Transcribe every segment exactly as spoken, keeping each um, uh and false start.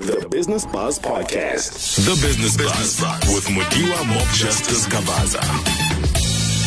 The Business Buzz Podcast. The Business, Business Buzz, Buzz with Makiwa Mopchester-Skabaza.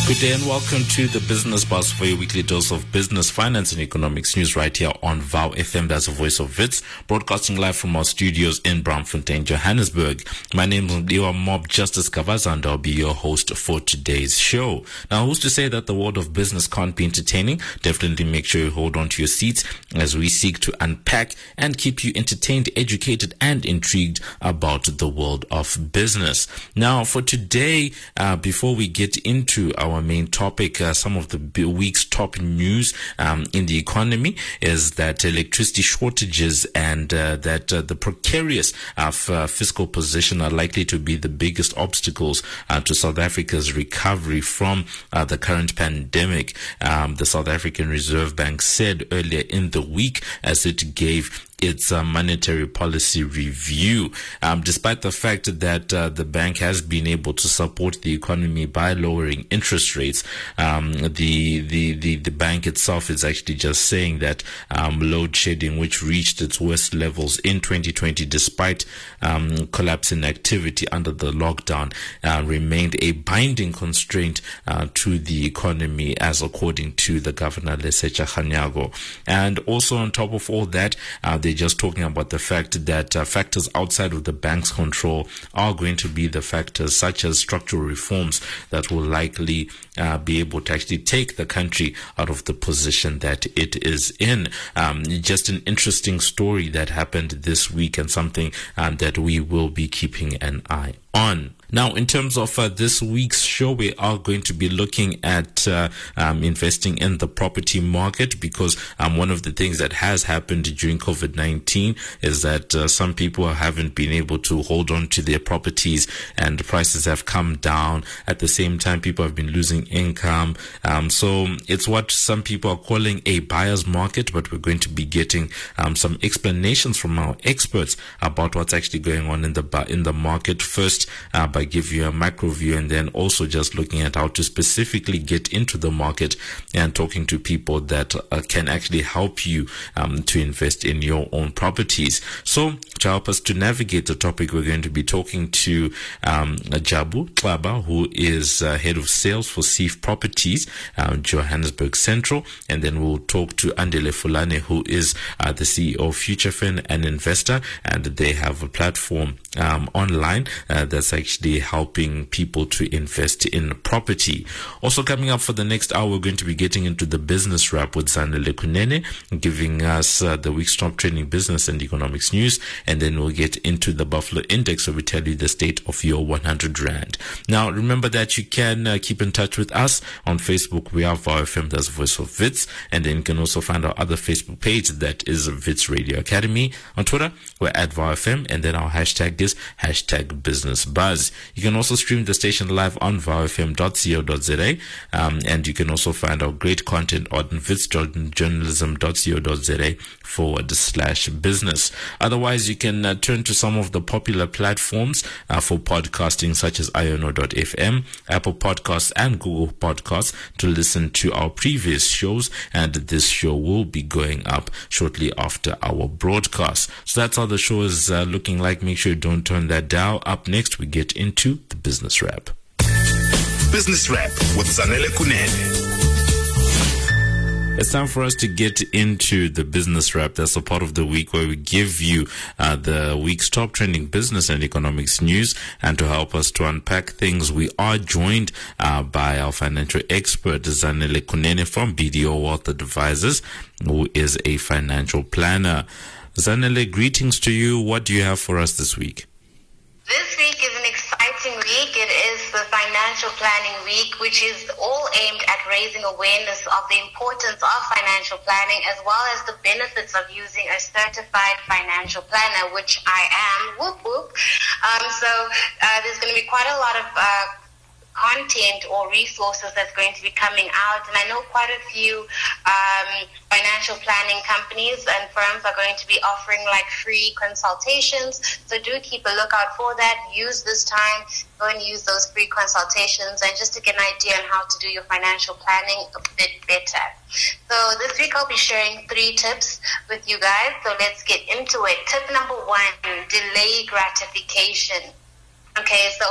Good day and welcome to The Business Buzz for your weekly dose of business, finance and economics news right here on Vow F M. That's the voice of Wits, broadcasting live from our studios in Braamfontein, Johannesburg. My name is Diwa Mob Justice Kavazza and I'll be your host for today's show. Now, who's to say that the world of business can't be entertaining? Definitely make sure you hold on to your seats as we seek to unpack and keep you entertained, educated, and intrigued about the world of business. Now, for today, uh, before we get into our main topic, uh, some of the week's top news um, in the economy is that electricity shortages and uh, that uh, the precarious uh, f- uh, fiscal position are likely to be the biggest obstacles uh, to South Africa's recovery from uh, the current pandemic. Um, the South African Reserve Bank said earlier in the week as it gave its uh, monetary policy review. Um, despite the fact that uh, the bank has been able to support the economy by lowering interest rates, um, the, the, the, the bank itself is actually just saying that um, load shedding, which reached its worst levels in twenty twenty despite um, collapse in activity under the lockdown, uh, remained a binding constraint uh, to the economy, as according to the governor, Lesetja Khanyago. And also on top of all that, uh, they just talking about the fact that uh, factors outside of the bank's control are going to be the factors such as structural reforms that will likely uh, be able to actually take the country out of the position that it is in. Um, just an interesting story that happened this week and something um, that we will be keeping an eye on. Now, in terms of uh, this week's show, we are going to be looking at uh, um, investing in the property market, because um, one of the things that has happened during covid nineteen is that uh, some people haven't been able to hold on to their properties and prices have come down. At the same time, people have been losing income. Um, so it's what some people are calling a buyer's market, but we're going to be getting um, some explanations from our experts about what's actually going on in the, in the market. First, uh, by give you a macro view, and then also just looking at how to specifically get into the market and talking to people that uh, can actually help you um, to invest in your own properties. So to help us to navigate the topic, we're going to be talking to um, Jabu Tlaba, who is uh, head of sales for Seef Properties, uh, Johannesburg Central, and then we'll talk to Andile Fulane, who is uh, the C E O of Futurefin, an investor, and they have a platform um, online uh, that's actually helping people to invest in property. Also coming up for the next hour, we're going to be getting into the business wrap with Zanele Kunene, giving us uh, the week's top trending business and economics news, and then we'll get into the Buffalo Index, where we tell you the state of your one hundred rand. Now, remember that you can uh, keep in touch with us on Facebook. We are Vow F M, that's Voice of Wits, and then you can also find our other Facebook page, that is Wits Radio Academy. On Twitter, we're at Vow F M, and then our hashtag is hashtag Business Buzz. You can also stream the station live on vow f m dot co dot z a, um, and you can also find our great content on wits journalism dot co dot z a forward slash business. Otherwise, you can uh, turn to some of the popular platforms uh, for podcasting, such as iono dot f m, Apple Podcasts, and Google Podcasts, to listen to our previous shows, and this show will be going up shortly after our broadcast. So that's how the show is uh, looking like. Make sure you don't turn that dial. Up next, we get into the business wrap. Business wrap with Zanele Kunene. It's time for us to get into the business wrap. That's a part of the week where we give you uh, the week's top trending business and economics news. And to help us to unpack things, we are joined uh, by our financial expert, Zanele Kunene from B D O Wealth Advisors, who is a financial planner. Zanele, greetings to you. What do you have for us this week? This week is an exciting week. It is the Financial Planning Week, which is all aimed at raising awareness of the importance of financial planning, as well as the benefits of using a certified financial planner, which I am. Whoop, whoop. Um, so uh, there's going to be quite a lot of uh, content or resources that's going to be coming out. And I know quite a few um, financial planning companies and firms are going to be offering like free consultations. So do keep a lookout for that. Use this time, go and use those free consultations and just to get an idea on how to do your financial planning a bit better. So this week I'll be sharing three tips with you guys. So let's get into it. Tip number one, delay gratification. Okay, so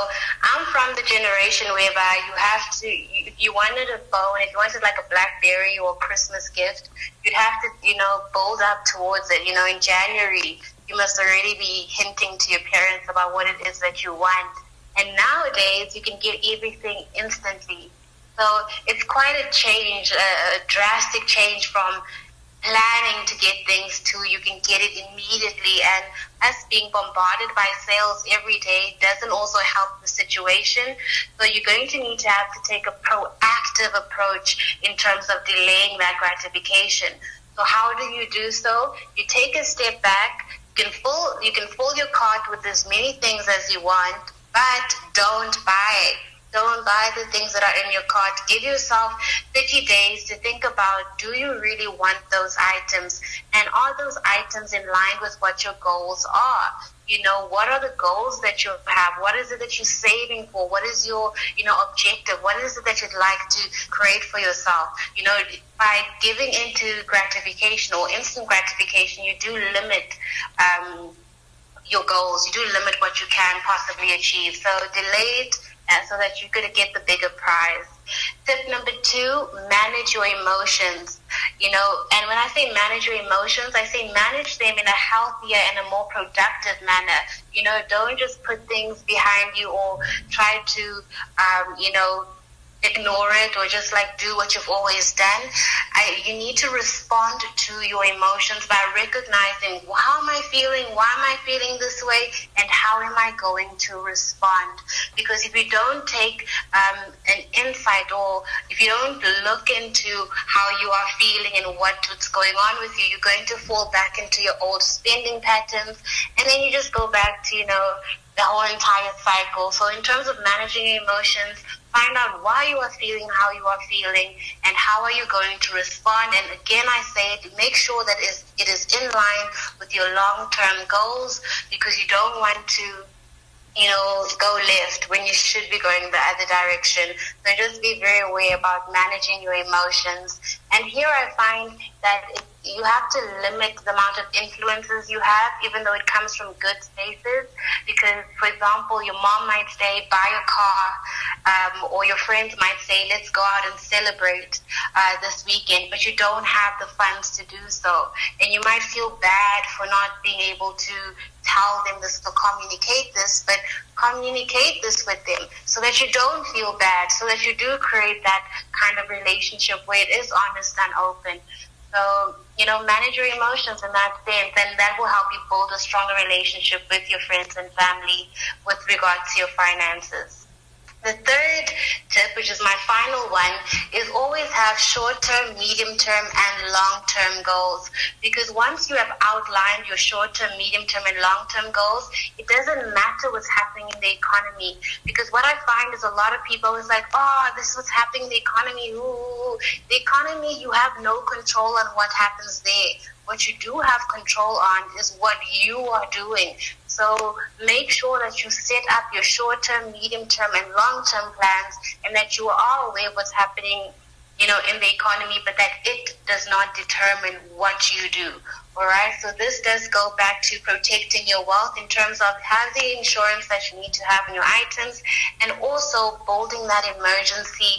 I'm from the generation whereby you have to, you, you wanted a phone, if you wanted like a BlackBerry or a Christmas gift, you'd have to, you know, build up towards it. You know, in January, you must already be hinting to your parents about what it is that you want. And nowadays, you can get everything instantly. So it's quite a change, a drastic change from planning to get things to you can get it immediately, and us being bombarded by sales every day doesn't also help the situation. So you're going to need to have to take a proactive approach in terms of delaying that gratification. So how do you do so? You take a step back, you can fill, you can fill your cart with as many things as you want, but don't buy it. Don't buy the things that are in your cart. Give yourself thirty days to think about, do you really want those items? And are those items in line with what your goals are? You know, what are the goals that you have? What is it that you're saving for? What is your, you know, objective? What is it that you'd like to create for yourself? You know, by giving into gratification or instant gratification, you do limit um, your goals. You do limit what you can possibly achieve. So delay it, so that you're going to get the bigger prize. Tip number two, manage your emotions. You know, and when I say manage your emotions, I say manage them in a healthier and a more productive manner. You know, don't just put things behind you or try to, um, you know, ignore it or just like do what you've always done. I, you need to respond to your emotions by recognizing, well, how am I feeling? Why am I feeling this way? And how am I going to respond? Because if you don't take um, an insight, or if you don't look into how you are feeling and what's going on with you, you're going to fall back into your old spending patterns. And then you just go back to, you know, the whole entire cycle. So in terms of managing your emotions, find out why you are feeling how you are feeling and how are you going to respond. And again, I said, make sure that it is in line with your long-term goals, because you don't want to, you know, go left when you should be going the other direction. So just be very aware about managing your emotions. And here I find that it, you have to limit the amount of influences you have, even though it comes from good spaces. Because, for example, your mom might say, buy a car, um, or your friends might say, let's go out and celebrate uh, this weekend, but you don't have the funds to do so. And you might feel bad for not being able to tell them this or communicate this, but communicate this with them so that you don't feel bad, so that you do create that kind of relationship where it is honest and open. So, you know, manage your emotions in that sense, and that will help you build a stronger relationship with your friends and family with regards to your finances. The third tip, which is my final one, is always have short-term, medium-term, and long-term goals. Because once you have outlined your short-term, medium-term, and long-term goals, it doesn't matter what's happening in the economy. Because what I find is a lot of people is like, oh, this is what's happening in the economy. Ooh, the economy, you have no control on what happens there. What you do have control on is what you are doing. So make sure that you set up your short-term, medium-term, and long-term plans, and that you are aware of what's happening, you know, in the economy, but that it does not determine what you do. All right, so this does go back to protecting your wealth in terms of having the insurance that you need to have in your items, and also building that emergency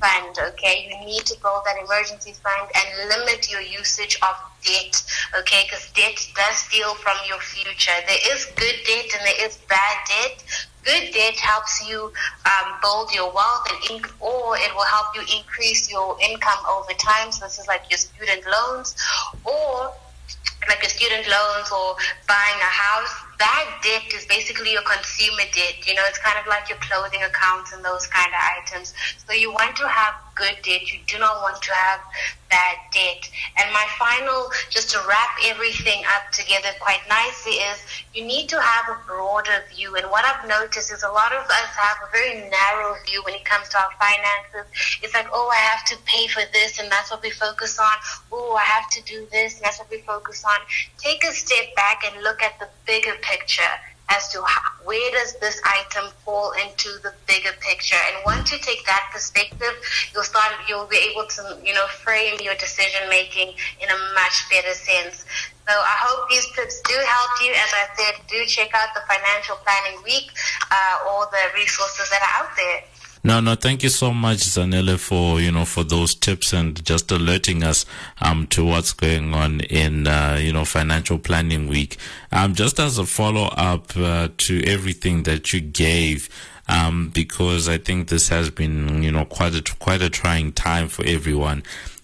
fund, okay? You need to build that emergency fund and limit your usage of debt, okay? Because debt does steal from your future. There is good debt and there is bad debt. Good debt helps you um, build your wealth, and inc- or it will help you increase your income over time. So this is like your student loans, or like your student loans or buying a house. bad debt is basically your consumer debt. You know, it's kind of like your clothing accounts and those kind of items. So you want to have good debt. You do not want to have bad debt. And my final, just to wrap everything up together quite nicely, is you need to have a broader view. And what I've noticed is a lot of us have a very narrow view when it comes to our finances. It's like, oh, I have to pay for this, and that's what we focus on. Oh, I have to do this, and that's what we focus on. Take a step back and look at the bigger picture as to how, where does this item fall into the bigger picture. And once you take that perspective, you'll start, you'll be able to, you know, frame your decision making in a much better sense. So I hope these tips do help you. As I said, do check out the Financial Planning Week, uh, all the resources that are out there. No, no, thank you so much, Zanele, for, you know, for those tips and just alerting us um to what's going on in, uh, you know, Financial Planning Week. Um, just as a follow-up uh, to everything that you gave, um, because I think this has been, you know, quite a, quite a trying time for everyone.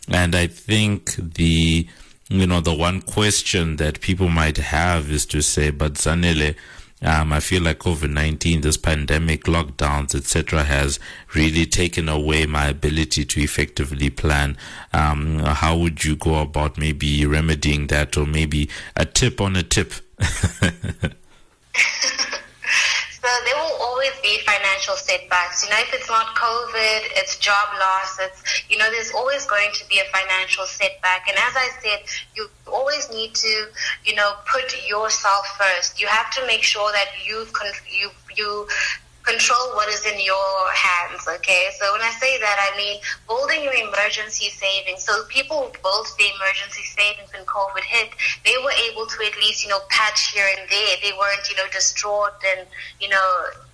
And I think the, you know, the one question that people might have is to say, but Zanele, Um, I feel like COVID nineteen, this pandemic, lockdowns, et cetera, has really taken away my ability to effectively plan. Um, how would you go about maybe remedying that, or maybe a tip on a tip? So there will always be financial setbacks. You know, if it's not COVID, it's job loss, it's, you know, there's always going to be a financial setback. And as I said, you always need to, you know, put yourself first. You have to make sure that you you you control what is in your hands, okay? So when I say that, I mean building your emergency savings. So people who built the emergency savings when COVID hit, they were able to at least, you know, patch here and there. They weren't, you know, distraught and, you know,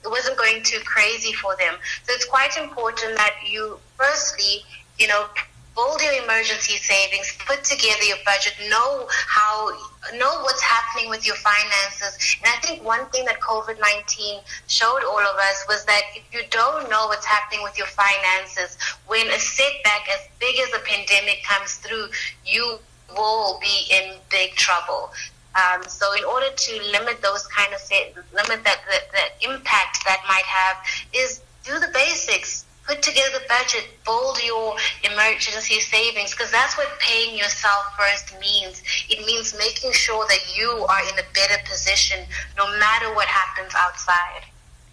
it wasn't going too crazy for them. So it's quite important that you firstly, you know, build your emergency savings, put together your budget, know how, know what's happening with your finances. And I think one thing that COVID nineteen showed all of us was that if you don't know what's happening with your finances, when a setback as big as a pandemic comes through, you will be in big trouble. Um, so in order to limit those kind of set, limit that the, the impact that might have, is do the basics. Put together the budget, build your emergency savings, because that's what paying yourself first means. It means making sure that you are in a better position no matter what happens outside.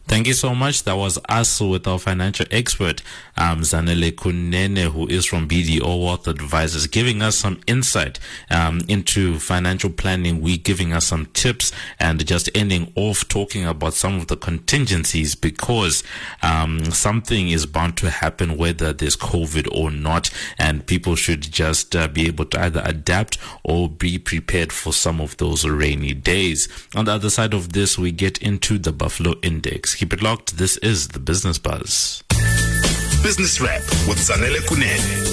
Thank you so much. That was us with our financial expert, um, Zanele Kunene, who is from B D O Wealth Advisors, giving us some insight um, into Financial Planning Week, giving us some tips, and just ending off talking about some of the contingencies, because um, something is bound to happen whether there's COVID or not, and people should just uh, be able to either adapt or be prepared for some of those rainy days. On the other side of this, we get into the Buffalo Index. Keep it locked. This is the Business Buzz. Business Wrap with Zanele Kunene.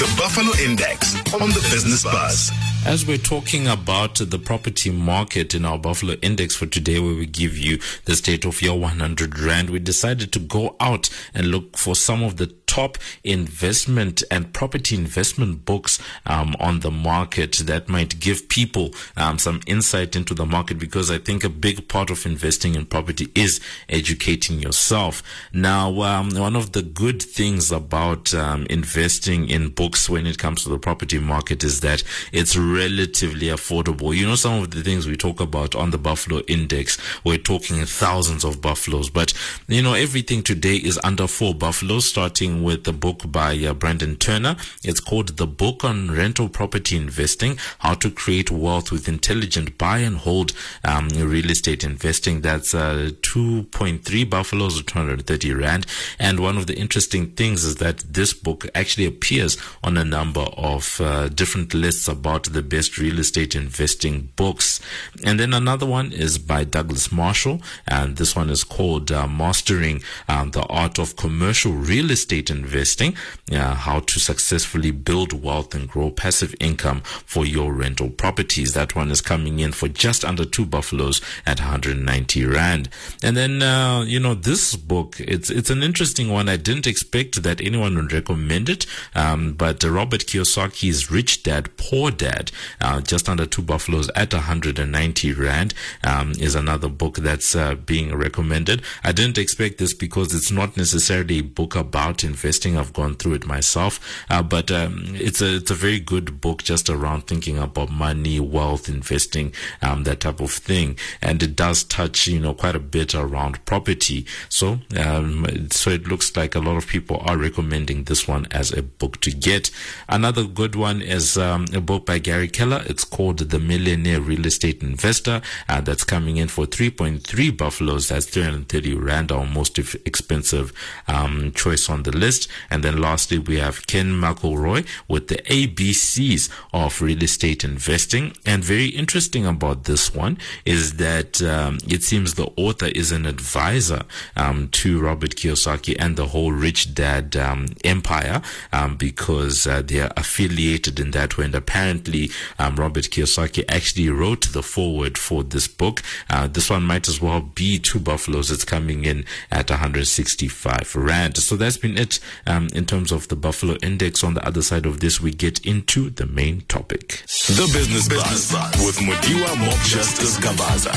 The Buffalo Index on the Business Buzz. As we're talking about the property market in our Buffalo Index for today, where we give you the state of your one hundred rand, we decided to go out and look for some of the top investment and property investment books um, on the market that might give people um, some insight into the market, because I think a big part of investing in property is educating yourself. Now, um, one of the good things about um, investing in books when it comes to the property market is that it's relatively affordable. You know, some of the things we talk about on the Buffalo Index, we're talking thousands of buffaloes, but, you know, everything today is under four buffaloes, starting with a book by uh, Brandon Turner. It's called The Book on Rental Property Investing, How to Create Wealth with Intelligent Buy and Hold um, Real Estate Investing. That's uh, two point three buffaloes or two hundred thirty rand. And one of the interesting things is that this book actually appears on a number of uh, different lists about the best real estate investing books. And then another one is by Douglas Marshall, and this one is called uh, Mastering um, the Art of Commercial Real Estate estate investing, uh, how to successfully build wealth and grow passive income for your rental properties. That one is coming in for just under two buffaloes at one hundred ninety rand. And then, uh, you know, this book, it's it's an interesting one. I didn't expect that anyone would recommend it, um, but uh, Robert Kiyosaki's Rich Dad, Poor Dad, uh, just under two buffaloes at one hundred ninety rand, um, is another book that's uh, being recommended. I didn't expect this because it's not necessarily a book about investing. I've gone through it myself, uh, but um, it's a it's a very good book just around thinking about money, wealth, investing, um, that type of thing. And it does touch, you know, quite a bit around property. So, um, so it looks like a lot of people are recommending this one as a book to get. Another good one is um, a book by Gary Keller. It's called The Millionaire Real Estate Investor, and uh, that's coming in for three point three buffaloes. That's three hundred thirty rand, our most expensive um, choice on the list. And then lastly, we have Ken McElroy with The A B Cs of Real Estate Investing. And very interesting about this one is that um, it seems the author is an advisor um, to Robert Kiyosaki and the whole Rich Dad um, empire, um, because uh, they are affiliated in that way. And apparently um, Robert Kiyosaki actually wrote the foreword for this book. Uh, this one might as well be two buffaloes. It's coming in at one hundred sixty-five rand. So that's been it um, in terms of the Buffalo Index. On the other side of this, we get into the main topic. The Business Buzz with Makiwa Mopchester-Skabaza.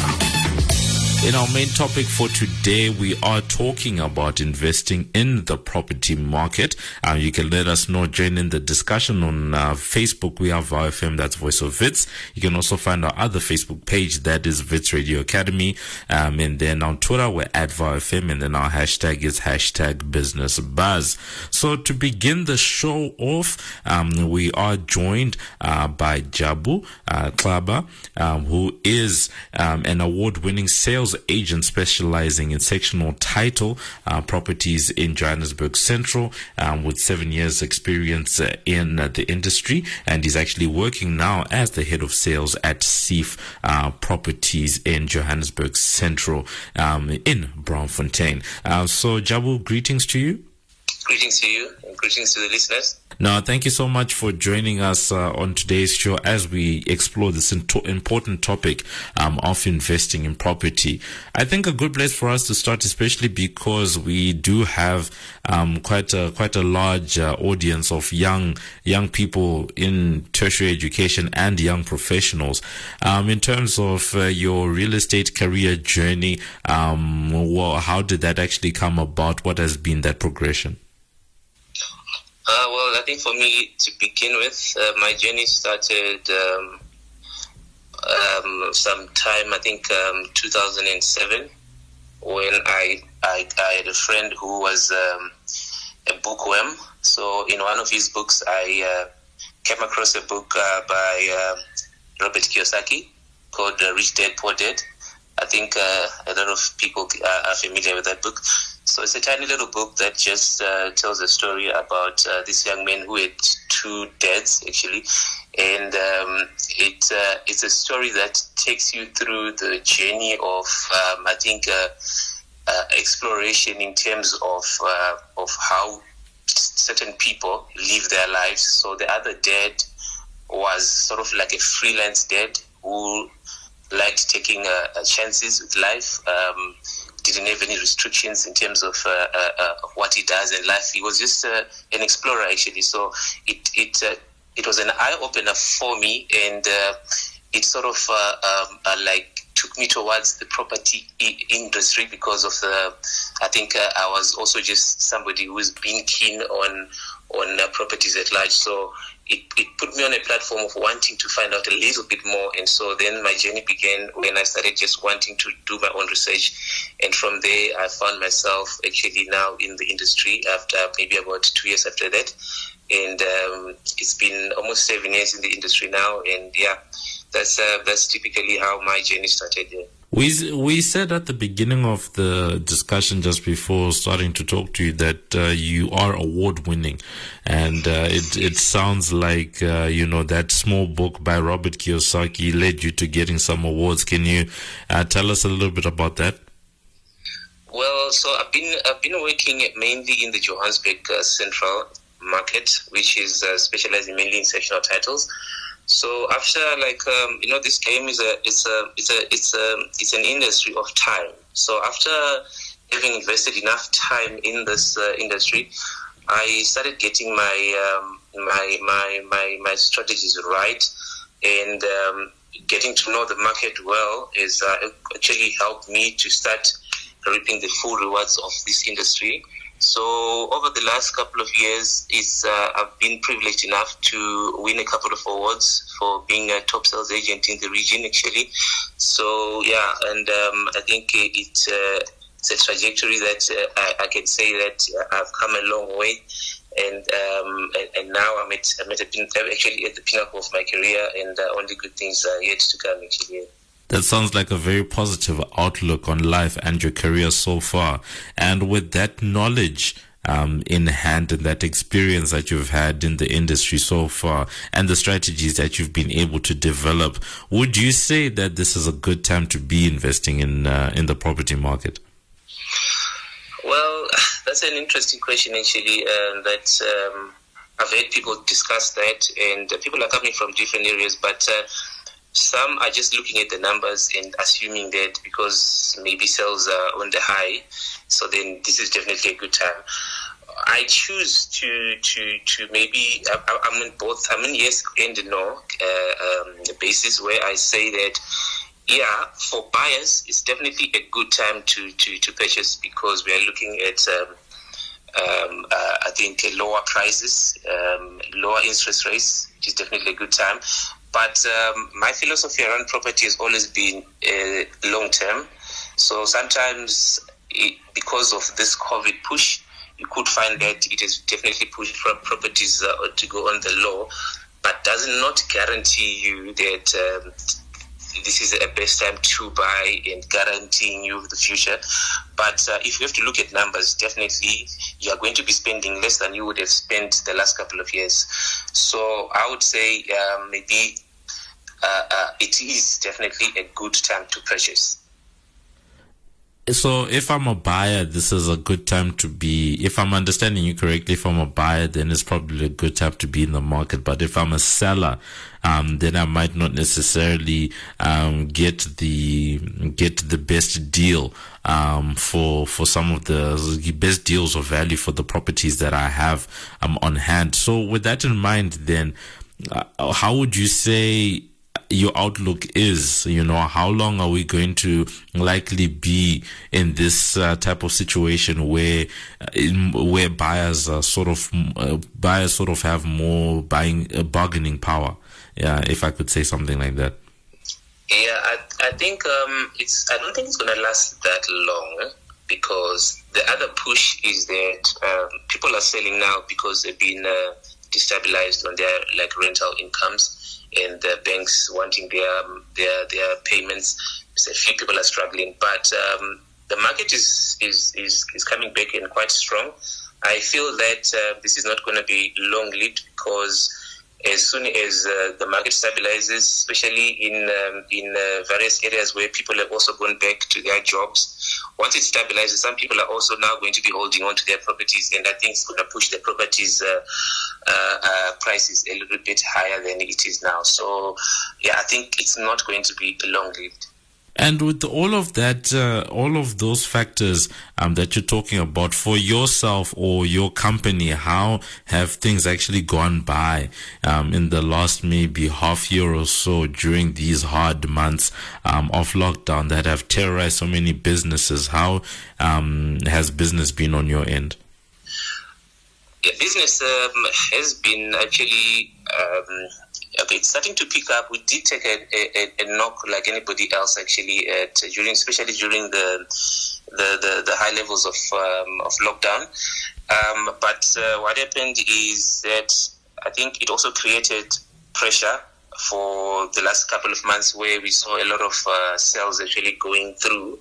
In our main topic for today, we are talking about investing in the property market. Uh, you can let us know, join in the discussion on uh, Facebook. We are Vow F M, that's Voice of Wits. You can also find our other Facebook page, that is Wits Radio Academy. Um, and then on Twitter, we're at Vow F M, and then our hashtag is hashtag Business Buzz. So to begin the show off, um, we are joined uh, by Jabu uh, Tlaba, um, who is um, an award-winning sales agent specializing in sectional title uh, properties in Johannesburg Central, um, with seven years experience uh, in uh, the industry, and he's actually working now as the head of sales at Seef uh, Properties in Johannesburg Central, um, in Braamfontein. Uh, so Jabu, greetings to you. Greetings to you and greetings to the listeners. Now, thank you so much for joining us uh, on today's show as we explore this into- important topic um, of investing in property. I think a good place for us to start, especially because we do have um, quite a quite a large uh, audience of young young people in tertiary education and young professionals. Um, in terms of uh, your real estate career journey, um, well, how did that actually come about? What has been that progression? Uh, well, I think for me, to begin with, uh, my journey started um, um, sometime, I think, um, two thousand seven, when I, I I had a friend who was um, a bookworm. So in one of his books, I uh, came across a book uh, by uh, Robert Kiyosaki called uh, Rich Dad, Poor Dad. I think uh, a lot of people are familiar with that book. So it's a tiny little book that just uh, tells a story about uh, this young man who had two dads, actually. And um, it uh, it's a story that takes you through the journey of, um, I think, uh, uh, exploration in terms of uh, of how certain people live their lives. So the other dad was sort of like a freelance dad who liked taking uh, chances with life, um, didn't have any restrictions in terms of uh, uh, uh, what he does in life. He was just uh, an explorer, actually. So it it uh, it was an eye-opener for me, and uh, it sort of uh, um, uh, like took me towards the property industry because of the, I think uh, I was also just somebody who's been keen on on uh, properties at large. So it, it put me on a platform of wanting to find out a little bit more. And so then my journey began when I started just wanting to do my own research. And from there, I found myself actually now in the industry after maybe about two years after that. And um, it's been almost seven years in the industry now. And yeah, that's uh, that's typically how my journey started there. We we said at the beginning of the discussion just before starting to talk to you that uh, you are award-winning, and uh, it it sounds like uh, you know that small book by Robert Kiyosaki led you to getting some awards. Can you uh, tell us a little bit about that? Well, So, so I've been I've been working mainly in the Johannesburg uh, Central market, which is uh, specializing mainly in sectional titles. So after, like, um, you know, this game is a it's a it's a it's a it's an industry of time. So after having invested enough time in this uh, industry, I started getting my um, my my my my strategies right, and um, getting to know the market well is uh, actually helped me to start reaping the full rewards of this industry. So over the last couple of years, it's, uh, I've been privileged enough to win a couple of awards for being a top sales agent in the region, actually. So, yeah, and um, I think it, uh, it's a trajectory that uh, I, I can say that I've come a long way. And um, and, and now I'm at, I'm, at the, I'm actually at the pinnacle of my career, and uh, only good things are yet to come, actually. That sounds like a very positive outlook on life and your career so far. And with that knowledge um, in hand and that experience that you've had in the industry so far and the strategies that you've been able to develop, would you say that this is a good time to be investing in uh, in the property market? Well, that's an interesting question, actually, uh, that um, I've heard people discuss that, and people are coming from different areas, but... Uh, Some are just looking at the numbers and assuming that because maybe sales are on the high, so then this is definitely a good time. I choose to to to maybe I, I'm in both. I'm in yes and no uh, um, basis where I say that yeah, for buyers it's definitely a good time to to, to purchase because we are looking at um, um, uh, I think lower prices, um, lower interest rates, which is definitely a good time. But um, my philosophy around property has always been uh, long-term. So sometimes, it, because of this COVID push, you could find that it has definitely pushed properties uh, to go on the low, but does not guarantee you that um, this is the best time to buy and guaranteeing you the future. But uh, if you have to look at numbers, definitely you are going to be spending less than you would have spent the last couple of years. So I would say uh, maybe uh, uh, it is definitely a good time to purchase. So if I'm a buyer, this is a good time to be, if I'm understanding you correctly, if I'm a buyer, then it's probably a good time to be in the market. But if I'm a seller, um, then I might not necessarily, um, get the, get the best deal, um, for, for some of the best deals or value for the properties that I have, um, on hand. So with that in mind, then, uh, how would you say your outlook is, you know, how long are we going to likely be in this uh, type of situation where in, where buyers are sort of uh, buyers sort of have more buying uh, bargaining power? Yeah, if I could say something like that. Yeah, I I think um, it's I don't think it's going to last that long because the other push is that um, people are selling now because they've been uh, destabilized on their like rental incomes. And the banks wanting their their their payments. So a few people are struggling, but um, the market is, is is is coming back and quite strong. I feel that uh, this is not going to be long-lived because as soon as uh, the market stabilizes, especially in um, in uh, various areas where people have also gone back to their jobs, once it stabilizes, some people are also now going to be holding on to their properties, and I think it's going to push the properties uh, uh, uh, prices a little bit higher than it is now. So, yeah, I think it's not going to be long-lived. And with all of that, uh, all of those factors um, that you're talking about for yourself or your company, how have things actually gone by um, in the last maybe half year or so during these hard months um, of lockdown that have terrorized so many businesses? How um, has business been on your end? Yeah, business um, has been actually... Um Okay, it's starting to pick up. We did take a, a, a knock like anybody else, actually, at, during, especially during the the, the, the high levels of um, of lockdown. Um, but uh, what happened is that I think it also created pressure for the last couple of months where we saw a lot of uh, sales actually going through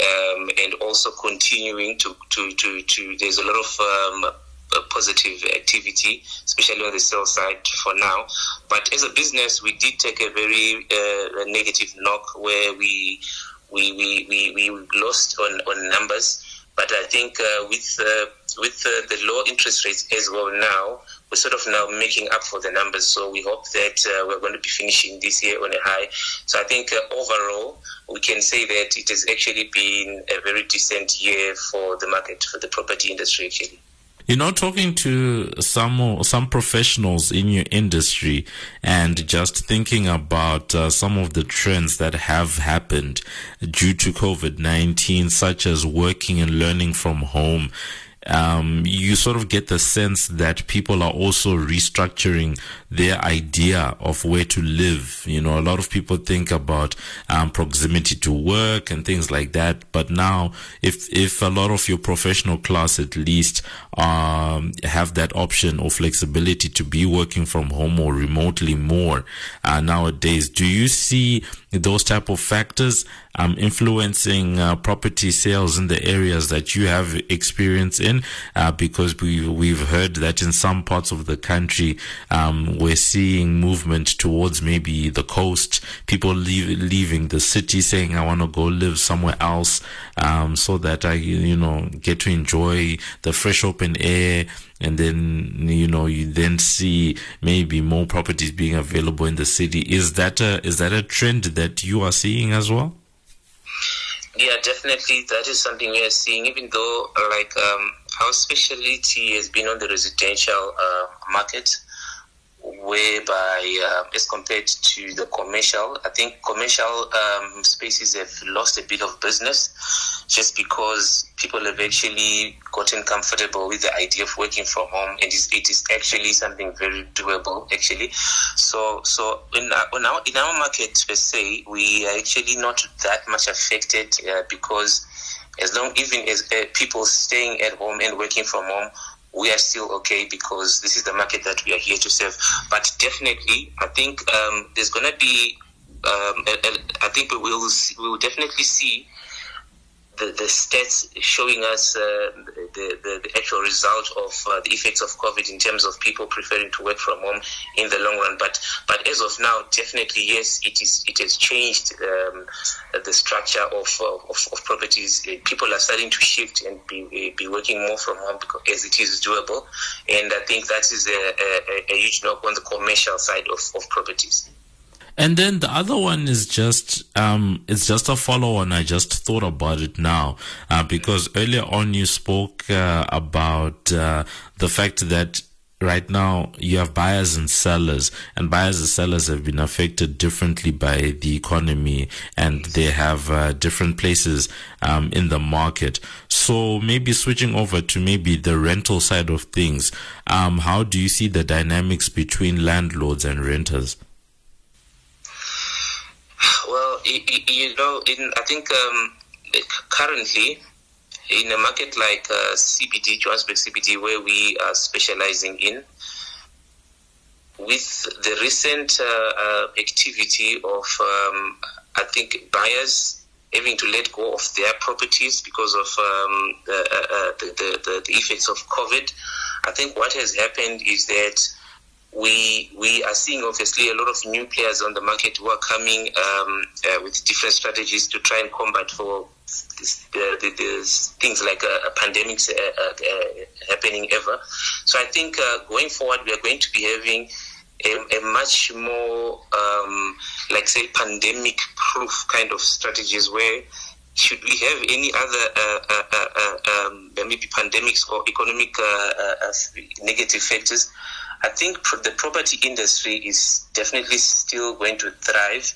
um, and also continuing to, to, to, to there's a lot of... Um, positive activity, especially on the sales side for now. But as a business, we did take a very uh, negative knock where we we, we we we lost on on numbers. But I think uh, with uh, with uh, the low interest rates as well now, we're sort of now making up for the numbers. So we hope that uh, we're going to be finishing this year on a high. So I think uh, overall, we can say that it has actually been a very decent year for the market, for the property industry actually. You know, talking to some some professionals in your industry and just thinking about uh, some of the trends that have happened due to COVID nineteen, such as working and learning from home, um, you sort of get the sense that people are also restructuring their idea of where to live. You know, a lot of people think about um, proximity to work and things like that. But now, if if a lot of your professional class at least um, have that option or flexibility to be working from home or remotely more uh, nowadays, do you see those type of factors um, influencing uh, property sales in the areas that you have experience in? Uh, because we we've heard that in some parts of the country, um, we're seeing movement towards maybe the coast, people leave, leaving the city saying, I want to go live somewhere else um, so that I, you know, get to enjoy the fresh open air. And then, you know, you then see maybe more properties being available in the city. Is that a, is that a trend that you are seeing as well? Yeah, definitely. That is something we are seeing, even though like um, our specialty has been on the residential uh, market, whereby uh, as compared to the commercial, I think commercial um, spaces have lost a bit of business just because people have actually gotten comfortable with the idea of working from home, and it is, it is actually something very doable actually. So so in our, in our, in our market per se, we are actually not that much affected uh, because as long even as uh, people staying at home and working from home, we are still okay because this is the market that we are here to serve. But definitely, I think um, there's going to be, um, a, a, I think we will see, we will definitely see the, the stats showing us uh, the, the, the actual result of uh, the effects of COVID in terms of people preferring to work from home in the long run. But but as of now, definitely, yes, it is it has changed um, the structure of, of of properties. People are starting to shift and be be working more from home because, as it is doable. And I think that is a, a, a huge knock on the commercial side of, of properties. And then the other one is just, um, it's just a follow-on. I just thought about it now, uh, because earlier on you spoke uh, about uh, the fact that right now you have buyers and sellers, and buyers and sellers have been affected differently by the economy, and they have uh, different places um, in the market. So maybe switching over to maybe the rental side of things, um, how do you see the dynamics between landlords and renters? Well, you know, in, I think um, currently, in a market like uh, C B D, Johannesburg C B D, where we are specializing in, with the recent uh, uh, activity of, um, I think, buyers having to let go of their properties because of um, the, uh, the, the, the effects of COVID, I think what has happened is that we we are seeing, obviously, a lot of new players on the market who are coming um, uh, with different strategies to try and combat for This, the, the, the things like a, a pandemic uh, uh, happening ever. So I think uh, going forward, we are going to be having a, a much more, um, like say, pandemic-proof kind of strategies where should we have any other uh, uh, uh, um, maybe pandemics or economic uh, uh, negative factors, I think the property industry is definitely still going to thrive,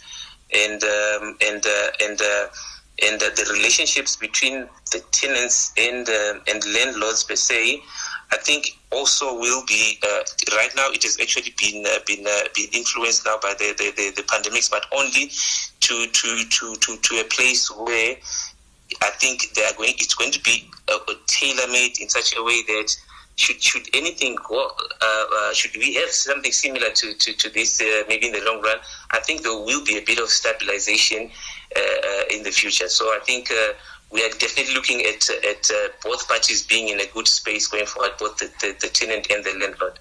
and um, and uh, and. Uh, And uh, the relationships between the tenants and uh, and landlords per se, I think also will be uh, right now. It has actually been uh, been uh, been influenced now by the, the, the, the pandemics, but only to to, to, to to a place where I think they are going. It's going to be uh, tailor made in such a way that should should anything go, uh, uh, should we have something similar to to, to this uh, maybe in the long run? I think there will be a bit of stabilization Uh, in the future. So I think uh, we are definitely looking at at uh, both parties being in a good space going forward, both the, the, the tenant and the landlord.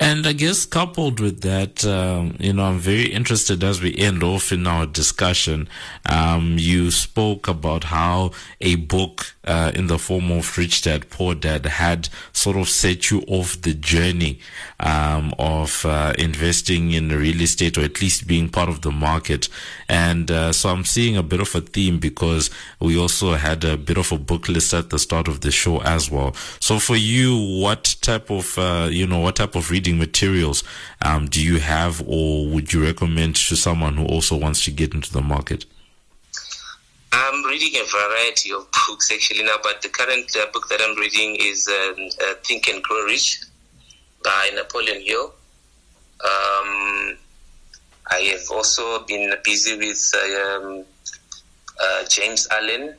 And I guess coupled with that, um, you know, I'm very interested as we end off in our discussion. Um, you spoke about how a book uh, in the form of Rich Dad, Poor Dad had sort of set you off the journey um, of uh, investing in real estate, or at least being part of the market. And uh, so I'm seeing a bit of a theme, because we also had a bit of a book list at the start of the show as well. So for you, what type of, uh, you know, what type of reading materials um, do you have, or would you recommend to someone who also wants to get into the market? I'm reading a variety of books actually now, but the current uh, book that I'm reading is uh, uh, Think and Grow Rich by Napoleon Hill. Um, I have also been busy with uh, um, uh, James Allen.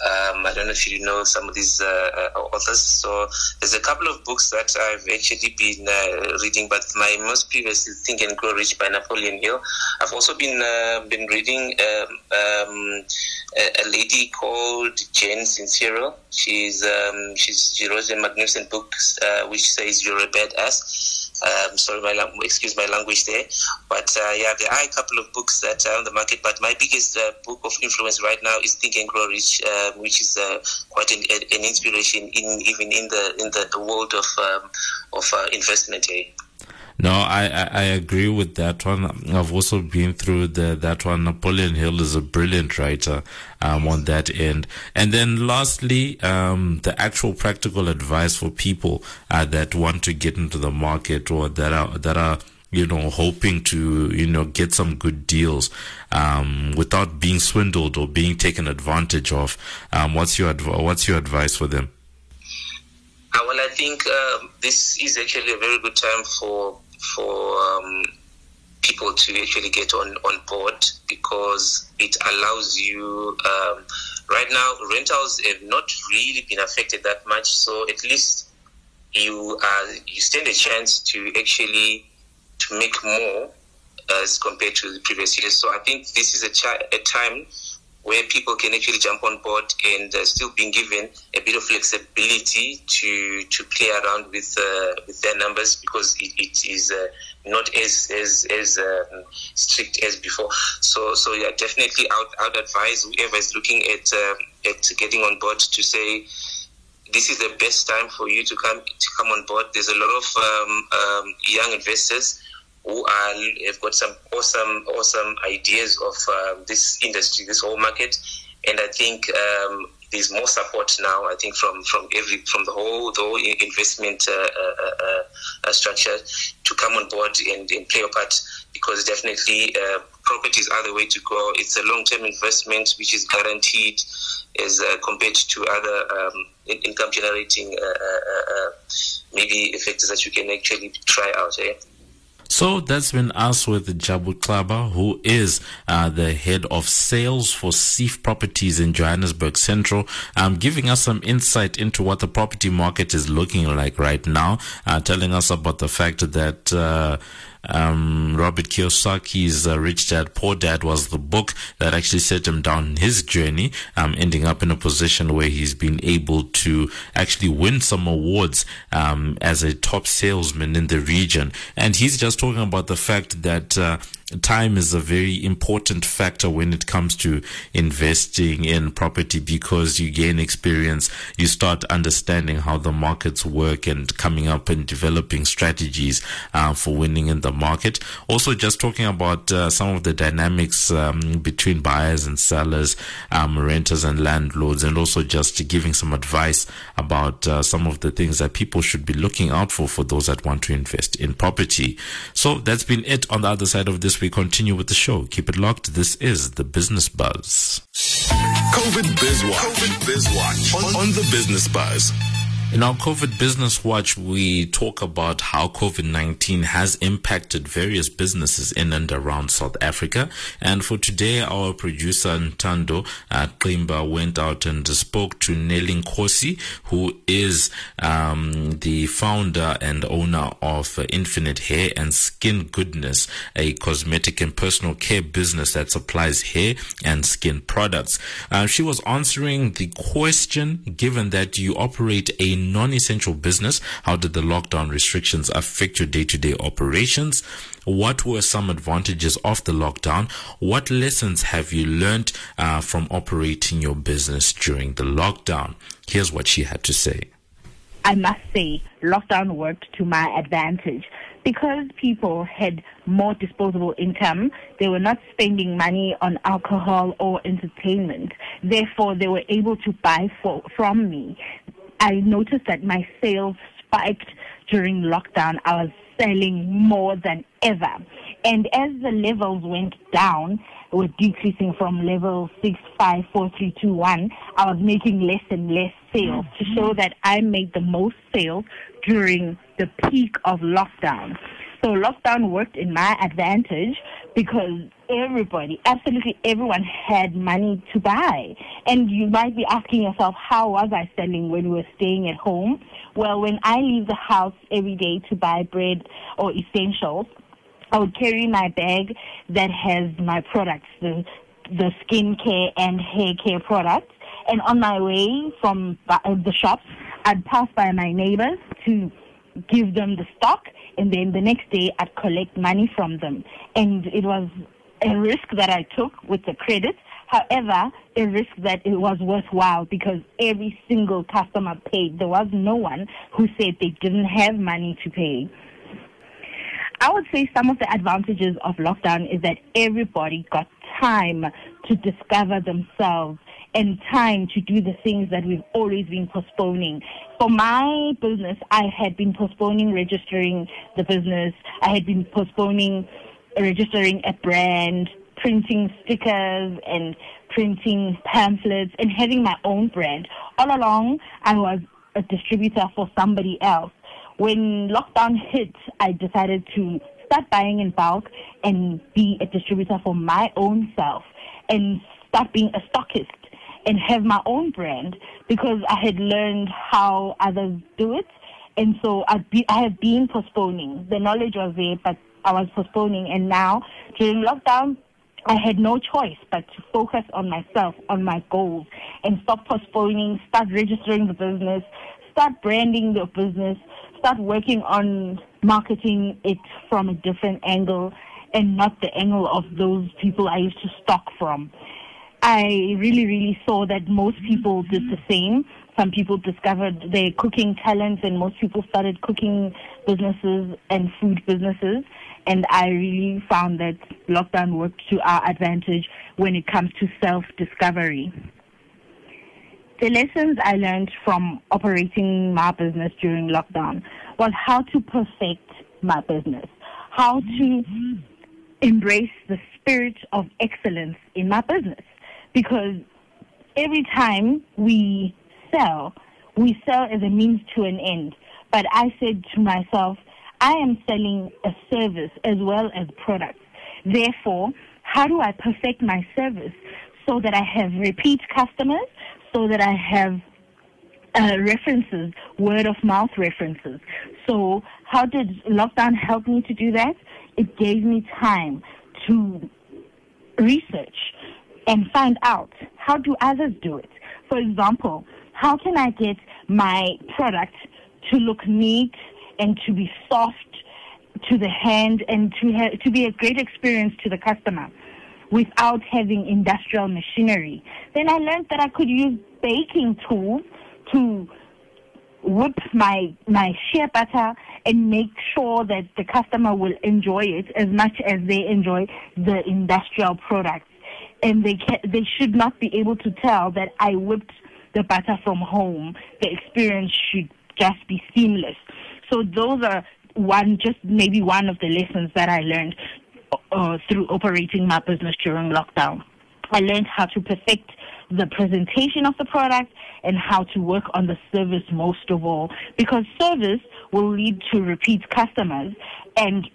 Um, I don't know if you know some of these uh, authors. So there's a couple of books that I've actually been uh, reading, but my most previous is Think and Grow Rich by Napoleon Hill. I've also been uh, been reading um, um, a lady called Jane Sincero. She's um, she's she wrote a magnificent book uh, which says "You're a Badass." Um, sorry, my la- excuse my language there, but uh, yeah, there are a couple of books that are on the market. But my biggest uh, book of influence right now is Think and Grow Rich, uh, which is uh, quite an, an inspiration in even in the in the, the world of um, of uh, investment. Eh? No, I, I, I agree with that one. I've also been through the, that one. Napoleon Hill is a brilliant writer um, on that end. And then lastly, um, the actual practical advice for people uh, that want to get into the market, or that are, that are, you know, hoping to, you know, get some good deals um, without being swindled or being taken advantage of. Um, what's your adv- what's your advice for them? Uh, well, I think uh, this is actually a very good time for for um, people to actually get on, on board, because it allows you, um, right now rentals have not really been affected that much, so at least you uh, you stand a chance to actually to make more as compared to the previous years. So I think this is a, chi- a time where people can actually jump on board and uh, still being given a bit of flexibility to to play around with uh, with their numbers, because it, it is uh, not as as as um, strict as before. So so yeah, definitely I would, I would advise whoever is looking at uh, at getting on board to say, this is the best time for you to come to come on board. There's a lot of um, um, young investors who are, have got some awesome, awesome ideas of uh, this industry, this whole market, and I think um, there's more support now. I think from, from every from the whole the whole investment uh, uh, uh, structure to come on board and, and play a part, because definitely uh, properties are the way to go. It's a long-term investment which is guaranteed, as uh, compared to other um, income-generating uh, uh, uh, maybe factors that you can actually try out. Eh? So that's been us with Jabu Tlaba, who is uh, the head of sales for Seef Properties in Johannesburg Central, um, giving us some insight into what the property market is looking like right now, uh, telling us about the fact that uh, um, Robert Kiyosaki's uh, Rich Dad, Poor Dad was the book that actually set him down his journey, um, ending up in a position where he's been able to actually win some awards um, as a top salesman in the region. And he's just talking about the fact that uh, time is a very important factor when it comes to investing in property, because you gain experience, you start understanding how the markets work and coming up and developing strategies uh, for winning in the market. Also just talking about uh, some of the dynamics um, between buyers and sellers, um, renters and landlords, and also just giving some advice about uh, some of the things that people should be looking out for for those that want to invest in property. So that's been it. On the other side of this, we continue with the show. Keep it locked. This is the Business Buzz. COVID Biz Watch. COVID Biz Watch on, on the Business Buzz. In our COVID Business Watch, we talk about how COVID nineteen has impacted various businesses in and around South Africa. And for today, our producer Ntando Khumba went out and spoke to Nelly Nkosi, who is um, the founder and owner of Infinite Hair and Skin Goodness, a cosmetic and personal care business that supplies hair and skin products. Uh, she was answering the question, given that you operate a in non-essential business? How did the lockdown restrictions affect your day-to-day operations? What were some advantages of the lockdown? What lessons have you learned uh, from operating your business during the lockdown? Here's what she had to say. I must say, lockdown worked to my advantage. Because people had more disposable income, they were not spending money on alcohol or entertainment. Therefore, they were able to buy for, from me. I noticed that my sales spiked during lockdown. I was selling more than ever. And as the levels went down, were decreasing from level six, five, four, three, two, one, I was making less and less sales to show that I made the most sales during the peak of lockdown. So lockdown worked in my advantage because everybody, absolutely everyone had money to buy. And you might be asking yourself, how was I selling when we were staying at home? Well, when I leave the house every day to buy bread or essentials, I would carry my bag that has my products, the, the skincare and hair care products. And on my way from the shops, I'd pass by my neighbors to give them the stock. And then the next day, I'd collect money from them. And it was a risk that I took with the credit. However, a risk that it was worthwhile because every single customer paid. There was no one who said they didn't have money to pay. I would say some of the advantages of lockdown is that everybody got time to discover themselves and time to do the things that we've always been postponing. For my business, I had been postponing registering the business. I had been postponing registering a brand, printing stickers and printing pamphlets and having my own brand. All along, I was a distributor for somebody else. When lockdown hit, I decided to start buying in bulk and be a distributor for my own self and start being a stockist and have my own brand because I had learned how others do it. And so I'd be, I have been postponing. The knowledge was there, but I was postponing. And now during lockdown, I had no choice but to focus on myself, on my goals, and stop postponing, start registering the business, start branding your business, start working on marketing it from a different angle and not the angle of those people I used to stock from. I really, really saw that most people did the same. Some people discovered their cooking talents and most people started cooking businesses and food businesses. And I really found that lockdown worked to our advantage when it comes to self-discovery. The lessons I learned from operating my business during lockdown was how to perfect my business, how to embrace the spirit of excellence in my business. Because every time we sell, we sell as a means to an end. But I said to myself, I am selling a service as well as products. Therefore, how do I perfect my service so that I have repeat customers, so that I have uh, references, word-of-mouth references. So how did lockdown help me to do that? It gave me time to research and find out how do others do it. For example, how can I get my product to look neat and to be soft to the hand and to, ha- to be a great experience to the customer without having industrial machinery. Then I learned that I could use baking tools to whip my my shea butter and make sure that the customer will enjoy it as much as they enjoy the industrial products. And they ca- they should not be able to tell that I whipped the butter from home. The experience should just be seamless. So those are one, just maybe one of the lessons that I learned uh, through operating my business during lockdown. I learned how to perfect the presentation of the product and how to work on the service most of all, because service will lead to repeat customers. And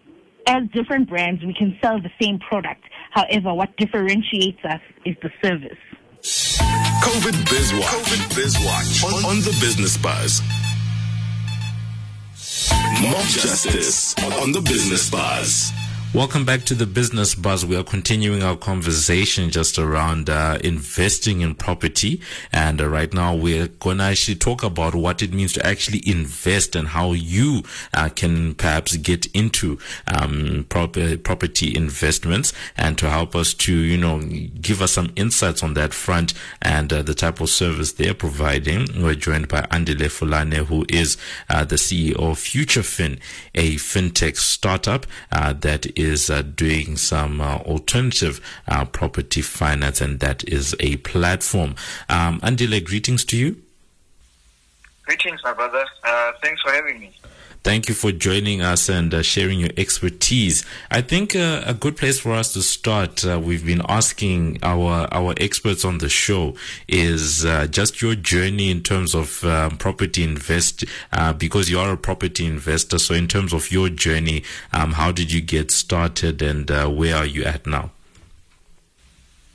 as different brands, we can sell the same product. However, what differentiates us is the service. COVID Biz Watch, COVID Biz Watch on, on the Business Buzz. Mob Justice on the Business Buzz. Welcome back to the Business Buzz. We are continuing our conversation just around uh, investing in property. And uh, right now we're going to actually talk about what it means to actually invest and how you uh, can perhaps get into um, prop- property investments, and to help us to, you know, give us some insights on that front and uh, the type of service they're providing. We're joined by Andile Fulane, who is uh, the C E O of Futurefin, a fintech startup uh, that is is uh, doing some uh, alternative uh, property finance, and that is a platform. Um, Andile, greetings to you. Greetings, my brother. Uh, thanks for having me. Thank you for joining us and uh, sharing your expertise. I think uh, a good place for us to start, uh, we've been asking our our experts on the show, is uh, just your journey in terms of um, property invest, uh, because you are a property investor. So in terms of your journey, um, how did you get started, and uh, where are you at now?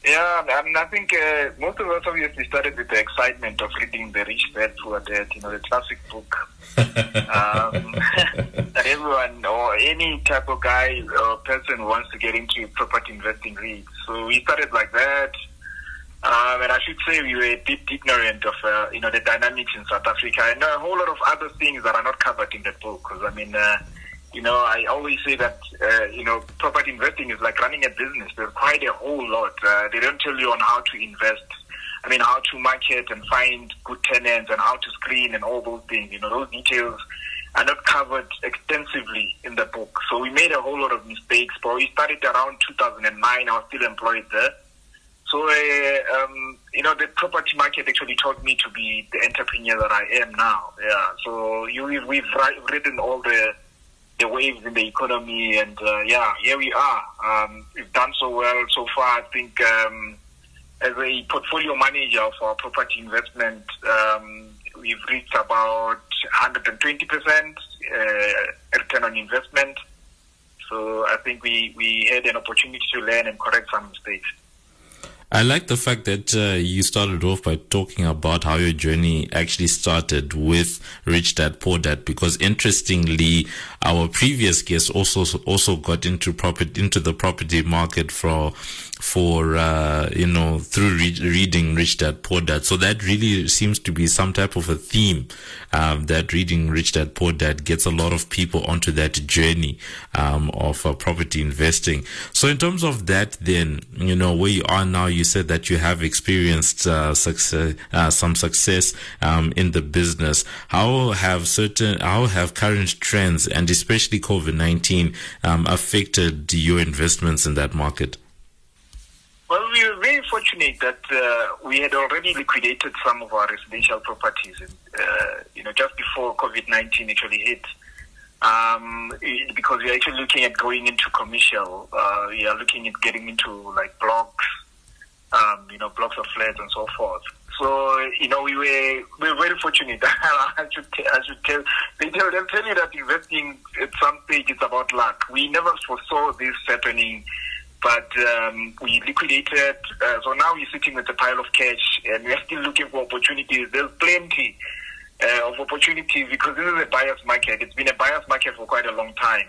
Yeah, I mean, I think uh, most of us obviously started with the excitement of reading The Rich Dad Poor Dad, you know, the classic book um, that everyone or any type of guy or person wants to get into property investing reads. So we started like that, um, and I should say we were a bit ignorant of, uh, you know, the dynamics in South Africa and a whole lot of other things that are not covered in that book. Because I mean, uh, you know, I always say that, uh, you know, property investing is like running a business. There's quite a whole lot. Uh, they don't tell you on how to invest. I mean, how to market and find good tenants and how to screen and all those things. You know, those details are not covered extensively in the book. So we made a whole lot of mistakes. But we started around two thousand nine. I was still employed there. So, uh, um, you know, the property market actually taught me to be the entrepreneur that I am now. Yeah. So you, we've written all the... the waves in the economy, and uh, yeah, here we are. Um, we've done so well so far. I think um, as a portfolio manager for property investment, um, we've reached about one hundred twenty percent uh, return on investment. So I think we, we had an opportunity to learn and correct some mistakes. I like the fact that uh, you started off by talking about how your journey actually started with Rich Dad Poor Dad, because interestingly, our previous guest also also got into property into the property market for for uh, you know through re- reading Rich Dad Poor Dad. So that really seems to be some type of a theme, um, that reading Rich Dad Poor Dad gets a lot of people onto that journey um, of uh, property investing. So in terms of that, then, you know, where you are now. You said that you have experienced uh, success, uh, some success um, in the business. How have certain, how have current trends and especially COVID nineteen um, affected your investments in that market? Well, we were very fortunate that uh, we had already liquidated some of our residential properties, and, uh, you know, just before COVID nineteen actually hit. Um, because we are actually looking at going into commercial. Uh, we are looking at getting into like blocks. Um, you know, blocks of flats and so forth. So, you know, we were we were very fortunate. I should t- I should tell they tell they'll tell you that investing at some stage it's about luck. We never foresaw this happening, but um, we liquidated. Uh, so now we're sitting with a pile of cash, and we're still looking for opportunities. There's plenty uh, of opportunities because this is a buyer's market. It's been a buyer's market for quite a long time.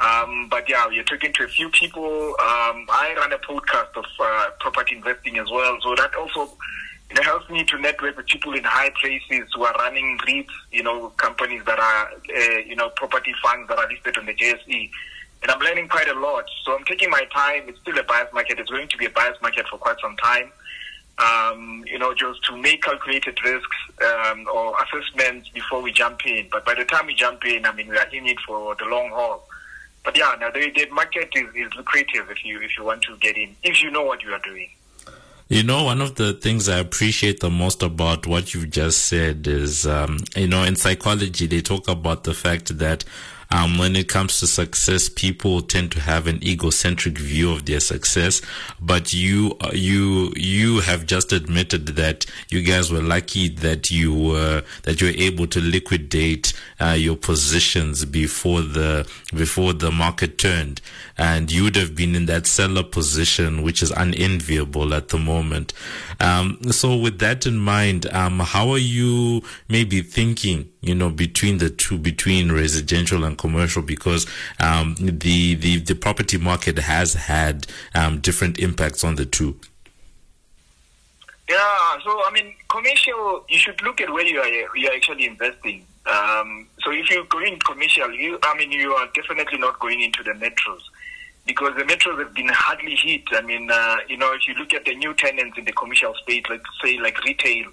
Um, but yeah, we are talking to a few people. Um, I run a podcast of uh, property investing as well. So that also, you know, helps me to network with people in high places who are running REITs, you know, companies that are, uh, you know, property funds that are listed on the J S E. And I'm learning quite a lot. So I'm taking my time. It's still a buyer's market. It's going to be a buyer's market for quite some time. Um, you know, just to make calculated risks um, or assessments before we jump in. But by the time we jump in, I mean, we are in it for the long haul. But yeah, now the, the market is, is lucrative if you if you want to get in, if you know what you are doing. You know, one of the things I appreciate the most about what you've just said is, um, you know, in psychology, they talk about the fact that Um, when it comes to success, people tend to have an egocentric view of their success, but you, you, you have just admitted that you guys were lucky that you were, that you were able to liquidate, uh, your positions before the, before the market turned. And you would have been in that seller position, which is unenviable at the moment. Um, so with that in mind, um, how are you maybe thinking you know, between the two, between residential and commercial, because um, the, the, the property market has had um, different impacts on the two? Yeah, so, I mean, commercial, you should look at where you are, you are actually investing. Um, so if you're going commercial, you, I mean, you are definitely not going into the metros, because the metros have been hardly hit. I mean, uh, you know, if you look at the new tenants in the commercial space, like, say, like retail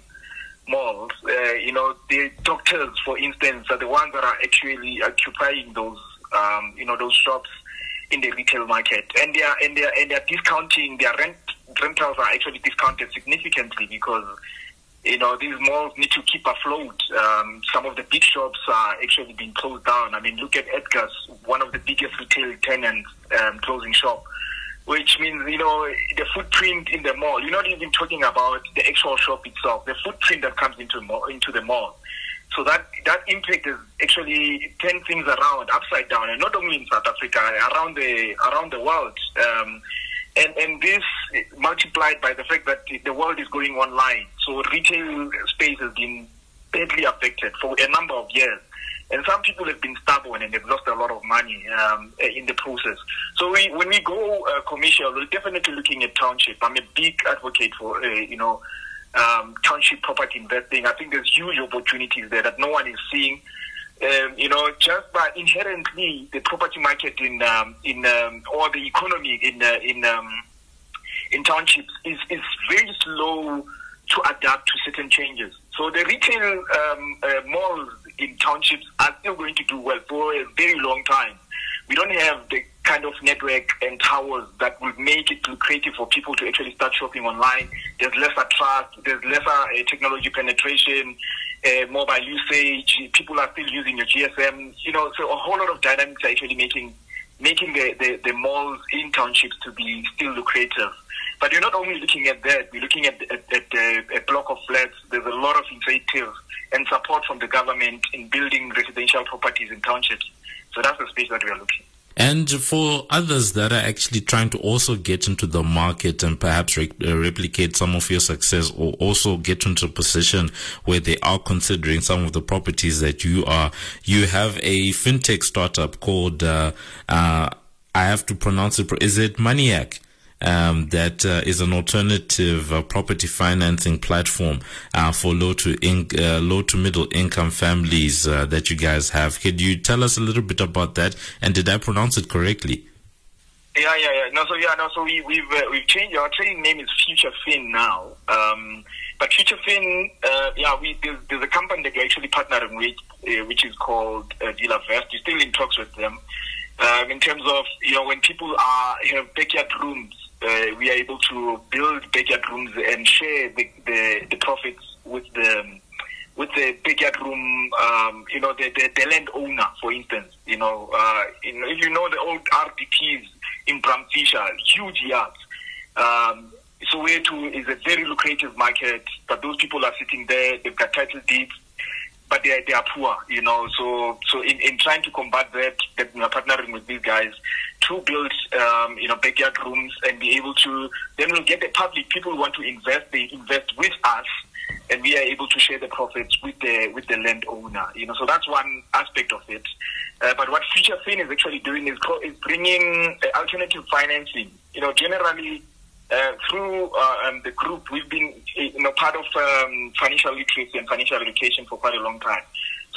malls, uh, you know, the doctors, for instance, are the ones that are actually occupying those, um, you know, those shops in the retail market, and they are and they are, and they are discounting their rent. Rentals are actually discounted significantly because, you know, these malls need to keep afloat. Um, some of the big shops are actually being closed down. I mean, look at Edgar's, one of the biggest retail tenants, um, closing shop, which means, you know, the footprint in the mall. You're not even talking about the actual shop itself, the footprint that comes into into the mall. So that that impact is actually turn things around upside down, and not only in South Africa, around the around the world. Um, And and this multiplied by the fact that the world is going online. So retail space has been badly affected for a number of years. And some people have been stubborn and they've lost a lot of money um, in the process. So we, when we go uh, commercial, we're definitely looking at township. I'm a big advocate for, uh, you know, um, township property investing. I think there's huge opportunities there that no one is seeing. Um, you know, just by inherently the property market in um, in um, or the economy in uh, in um, in townships is is very slow to adapt to certain changes. So the retail um, uh, malls in townships are still going to do well for a very long time. We don't have the kind of network and towers that would make it lucrative for people to actually start shopping online. There's lesser trust, there's lesser uh, technology penetration, uh, mobile usage, people are still using your G S M, you know, so a whole lot of dynamics are actually making making the, the, the malls in townships to be still lucrative. But you're not only looking at that, you're looking at, at, at uh, a block of flats. There's a lot of incentive and support from the government in building residential properties in townships. So that's the space that we are looking at. And for others that are actually trying to also get into the market and perhaps re- replicate some of your success, or also get into a position where they are considering some of the properties that you are, you have a fintech startup called, uh, uh, I have to pronounce it, is it Maniac? Um, that uh, is an alternative uh, property financing platform uh, for low to inc- uh, low to middle income families uh, that you guys have. Could you tell us a little bit about that? And did I pronounce it correctly? Yeah, yeah, yeah. No, so yeah, no, so we, we've uh, we've changed our trading name is Futurefin now. Um, but Futurefin, uh, yeah, we there's, there's a company that we actually partnered with, uh, which is called uh, Gilavest. We're still in talks with them um, in terms of, you know, when people are have backyard rooms. Uh, we are able to build backyard rooms and share the, the, the profits with the with the backyard room, um, you know, the, the, the land owner, for instance. You know, uh, you know, if you know the old R D Ps in Bramfisher, huge yards. Um, Soweto is a very lucrative market, but those people are sitting there, they've got title deeds, but they, they are poor, you know. So so in, in trying to combat that, that we are partnering with these guys to build, um, you know, backyard rooms and be able to, then we'll get the public, people who want to invest, they invest with us, and we are able to share the profits with the with the landowner, you know. So that's one aspect of it. Uh, but what Futurefin is actually doing is, co- is bringing uh, alternative financing, you know, generally uh, through uh, um, the group. We've been, you know, part of um, financial literacy and financial education for quite a long time.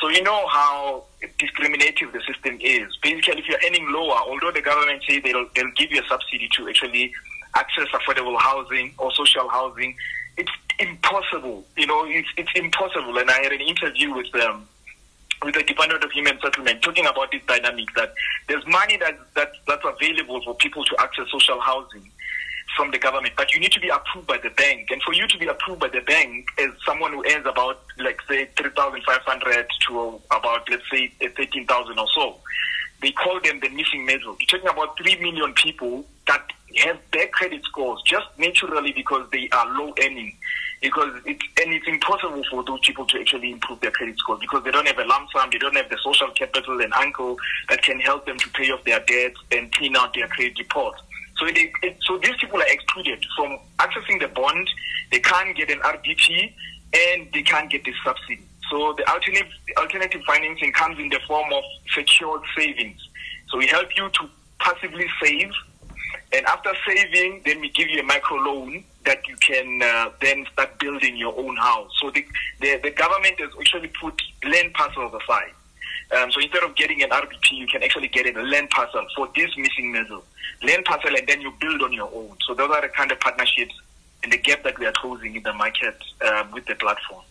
So you know how discriminative the system is. Basically, if you're earning lower, although the government say they'll, they'll give you a subsidy to actually access affordable housing or social housing, it's impossible. You know, it's it's impossible. And I had an interview with um, with the Department of Human Settlement talking about this dynamic, that there's money that, that that's available for people to access social housing from the government, but you need to be approved by the bank. And for you to be approved by the bank as someone who earns about, like, say, three thousand five hundred to about, let's say, thirteen thousand or so, they call them the missing middle. You're talking about three million people that have their credit scores just naturally because they are low earning. Because it's, and it's impossible for those people to actually improve their credit score because they don't have a lump sum, they don't have the social capital and uncle that can help them to pay off their debts and clean out their credit report. So, they, so these people are excluded from accessing the bond. They can't get an R D P, and they can't get this subsidy. So the alternative, alternative financing comes in the form of secured savings. So we help you to passively save, and after saving, then we give you a micro loan that you can uh, then start building your own house. So the, the, the government has actually put land parcels aside. Um, so instead of getting an R B P, you can actually get a land parcel for this missing measure. Land parcel, and then you build on your own. So those are the kind of partnerships and the gap that we are closing in the market uh, with the platform.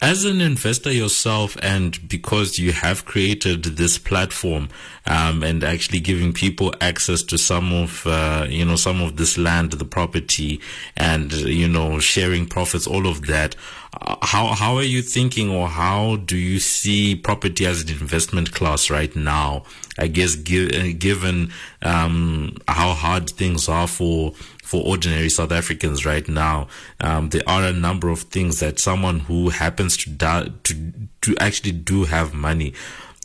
As an investor yourself, and because you have created this platform um, and actually giving people access to some of, uh, you know, some of this land, the property, and, you know, sharing profits, all of that, uh, how how are you thinking, or how do you see property as an investment class right now? I guess gi- given um, how hard things are for for ordinary South Africans right now, um, there are a number of things that someone who happens to da- to, to actually do have money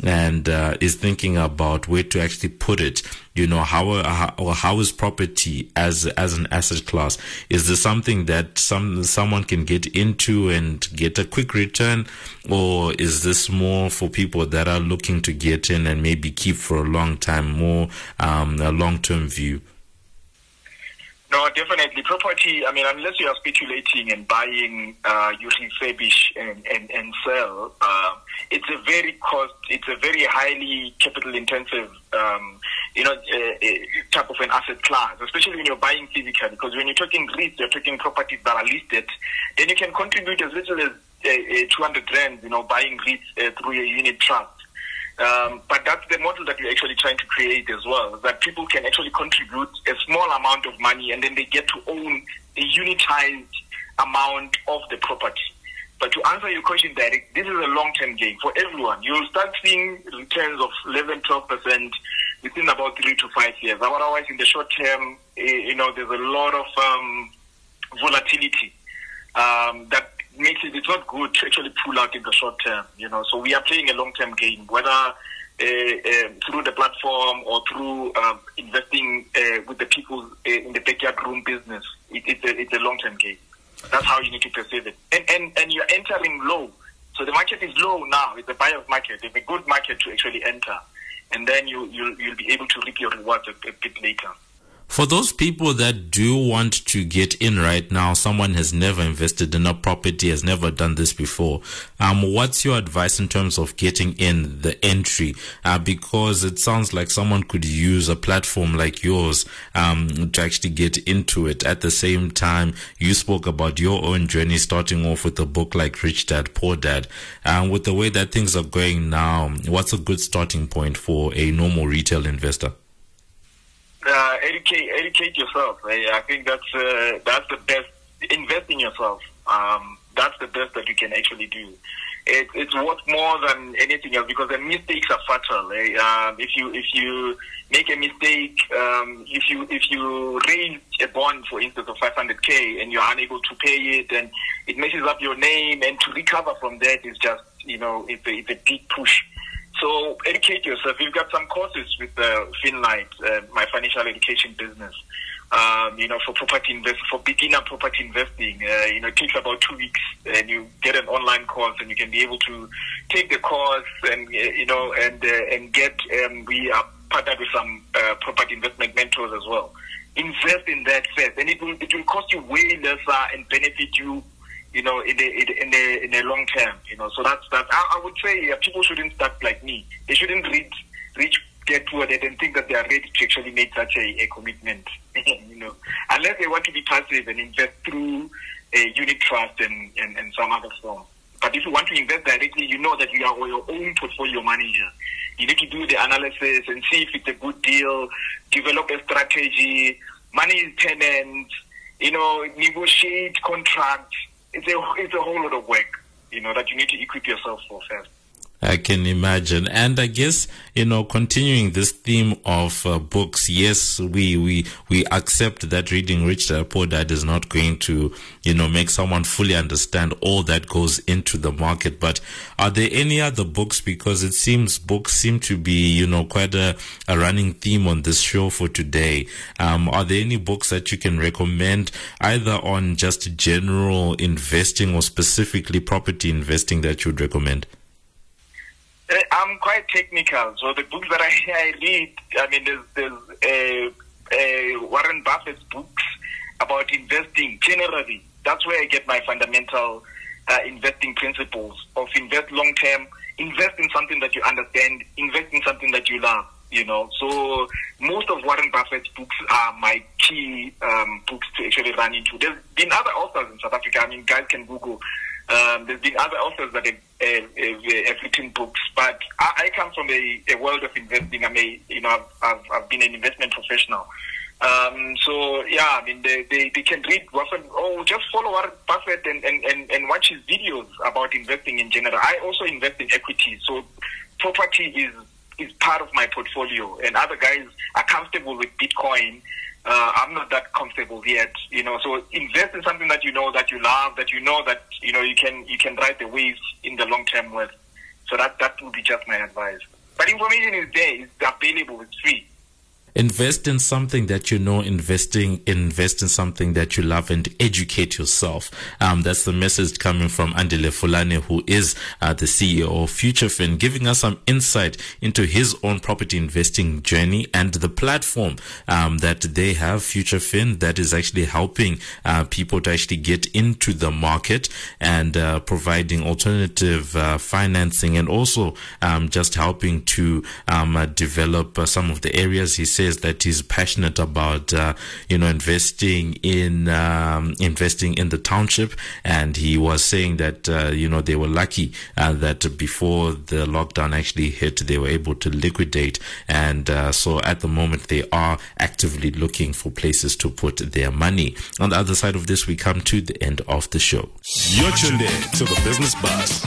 and uh, is thinking about where to actually put it, you know, how or how, how is property as as an asset class? Is this something that some someone can get into and get a quick return, or is this more for people that are looking to get in and maybe keep for a long time, more um, a long-term view? No, definitely. Property, I mean, unless you are speculating and buying, uh, you refurbish and, and, and sell, uh, it's a very cost, it's a very highly capital intensive, um, you know, uh, type of an asset class, especially when you're buying physical, because when you're talking REITs, you're talking properties that are listed, then you can contribute as little as uh, two hundred rand, you know, buying REITs uh, through your unit trust. Um, but that's the model that we're actually trying to create as well, that people can actually contribute a small amount of money and then they get to own a unitized amount of the property. But to answer your question directly, this is a long-term game for everyone. You'll start seeing returns of eleven, twelve percent within about three to five years. Otherwise, in the short term, you know, there's a lot of um, volatility um, that makes it, it's not good to actually pull out in the short term, you know. So we are playing a long-term game, whether uh, uh, through the platform or through uh, investing uh, with the people uh, in the backyard room business. It, it's, a, it's a long-term game. That's how you need to perceive it. And, and, and you're entering low. So the market is low now. It's a buyer's market. It's a good market to actually enter. And then you, you'll, you'll be able to reap your rewards a, a bit later. For those people that do want to get in right now, someone has never invested in a property, has never done this before, um, what's your advice in terms of getting in the entry? Uh, because it sounds like someone could use a platform like yours um, to actually get into it. At the same time, you spoke about your own journey, starting off with a book like Rich Dad, Poor Dad. Um, with the way that things are going now, what's a good starting point for a normal retail investor? Uh, educate, educate yourself. I, I think that's uh, that's the best. Invest in yourself. Um, that's the best that you can actually do. It, it's worth more than anything else because the mistakes are fatal. Eh? Uh, if you if you make a mistake, um, if you if you raise a bond, for instance, of five hundred k, and you're unable to pay it, and it messes up your name, and to recover from that is just, you know, it's a, it's a big push. So educate yourself. We've got some courses with uh, Finlight, uh, my financial education business. Um, you know, for property invest, for beginner property investing. Uh, you know, it takes about two weeks, and you get an online course, and you can be able to take the course, and uh, you know, and uh, and get. Um, we are partnered with some uh, property investment mentors as well. Invest in that first, and it will it will cost you way lesser and benefit you, you know, in the, in the, in the long term, you know. So that's that. I, I would say uh, people shouldn't start like me. They shouldn't read, reach, get toward it and think that they are ready to actually make such a, a commitment, you know, unless they want to be passive and invest through a unit trust and, and, and some other form. But if you want to invest directly, you know that you are your own portfolio manager. You need to do the analysis and see if it's a good deal, develop a strategy, manage tenants, you know, negotiate contracts. It's a, it's a whole lot of work, you know, that you need to equip yourself for first. I can imagine. And I guess, you know, continuing this theme of uh, books, yes, we, we, we accept that reading Rich Dad Poor Dad is not going to, you know, make someone fully understand all that goes into the market. But are there any other books? Because it seems books seem to be, you know, quite a, a running theme on this show for today. Um, are there any books that you can recommend either on just general investing or specifically property investing that you would recommend? I'm quite technical, so the books that I, I read, I mean, there's, there's a, a Warren Buffett's books about investing generally. That's where I get my fundamental uh, investing principles of invest long term, invest in something that you understand, invest in something that you love, you know. So most of Warren Buffett's books are my key um, books to actually run into. There's been other authors in South Africa. I mean, guys can Google. Um, there's been other authors that have, have, have, have written books, but I, I come from a, a world of investing. I mean, you know, I've, I've, I've been an investment professional. Um, so, yeah, I mean, they, they, they can read Buffett, or just follow Warren Buffett and, and, and, and watch his videos about investing in general. I also invest in equity, so property is, is part of my portfolio, and other guys are comfortable with Bitcoin. Uh, I'm not that comfortable yet, you know. So invest in something that you know, that you love, that you know that you know you can you can ride the waves in the long term with. So that that would be just my advice. But information is there, it's available, it's free. Invest in something that you know, investing, invest in something that you love, and educate yourself. Um, that's the message coming from Andile Fulane, who is uh, the C E O of Futurefin, giving us some insight into his own property investing journey and the platform um, that they have, Futurefin, that is actually helping uh, people to actually get into the market and uh, providing alternative uh, financing, and also um, just helping to um, uh, develop uh, some of the areas he said that he's passionate about, uh, you know, investing in um, investing in the township. And he was saying that, uh, you know, they were lucky uh, that before the lockdown actually hit, they were able to liquidate. And uh, so at the moment, they are actively looking for places to put their money. On the other side of this, we come to the end of the show. You're tuned in to the Business Buzz.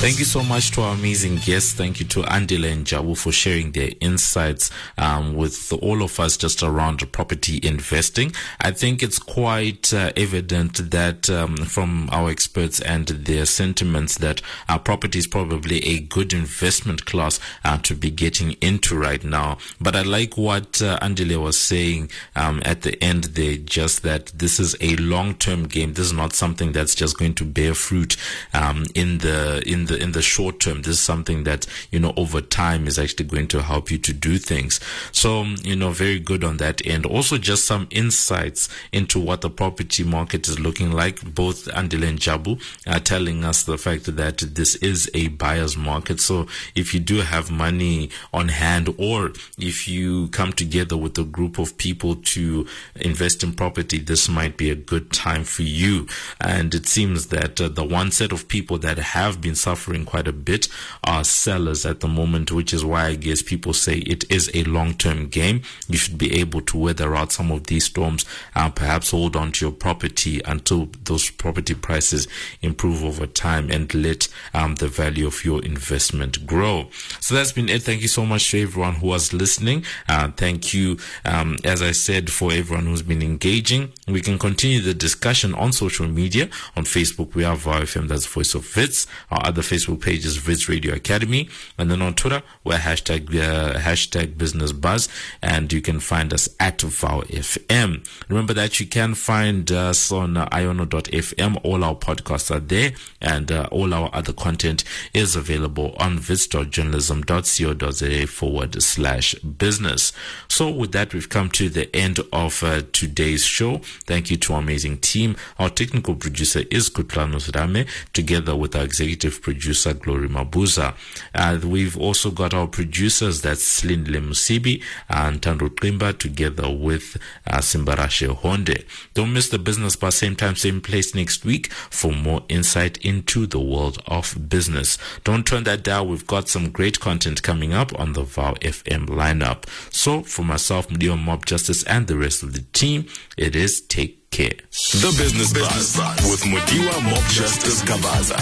Thank you so much to our amazing guests. Thank you to Andile and Jabu for sharing their insights um, with all of us just around property investing. I think it's quite uh, evident that um, from our experts and their sentiments that uh, property is probably a good investment class uh, to be getting into right now. But I like what uh, Andile was saying um, at the end there, just that this is a long-term game. This is not something that's just going to bear fruit um, in the in the in the short term. This is something that, you know, over time is actually going to help you to do things. So you know, very good on that end. Also, just some insights into what the property market is looking like. Both Andile and Jabu are telling us the fact that this is a buyer's market. So if you do have money on hand, or if you come together with a group of people to invest in property, this might be a good time for you. And it seems that uh, the one set of people that have been suffering quite a bit are sellers at the moment, which is why I guess people say it is a long-term game. You should be able to weather out some of these storms and perhaps hold on to your property until those property prices improve over time, and let um, the value of your investment grow. So that's been it. Thank you so much to everyone who was listening. Uh, thank you, um, as I said, for everyone who's been engaging. We can continue the discussion on social media. On Facebook, we are Vow F M, that's Voice of Vits. Our other Facebook page is Vits Radio Academy. And then on Twitter, we're hashtag, uh, hashtag Business Buzz. And you can find us at Vow F M. Remember that you can find us on uh, iono dot f m. All our podcasts are there, and uh, all our other content is available on vits dot journalism dot co dot za forward slash business. So with that, we've come to the end of uh, today's show. Thank you to our amazing team. Our technical producer is Kutlanos Rame, together with our executive producer, Glory Mabuza. Uh, we've also got our producers, that's Slin Lemusibi and Ntando Khumba, together with uh, Simbarashe Honde. Don't miss the Business Buzz, same time, same place next week for more insight into the world of business. Don't turn that down. We've got some great content coming up on the Vow F M lineup. So for myself, Diwa Mob Justice, and the rest of the team, it is take care. The Business Buzz with Makiwa Mopchester-Skabaza.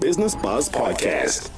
Business Buzz Podcast.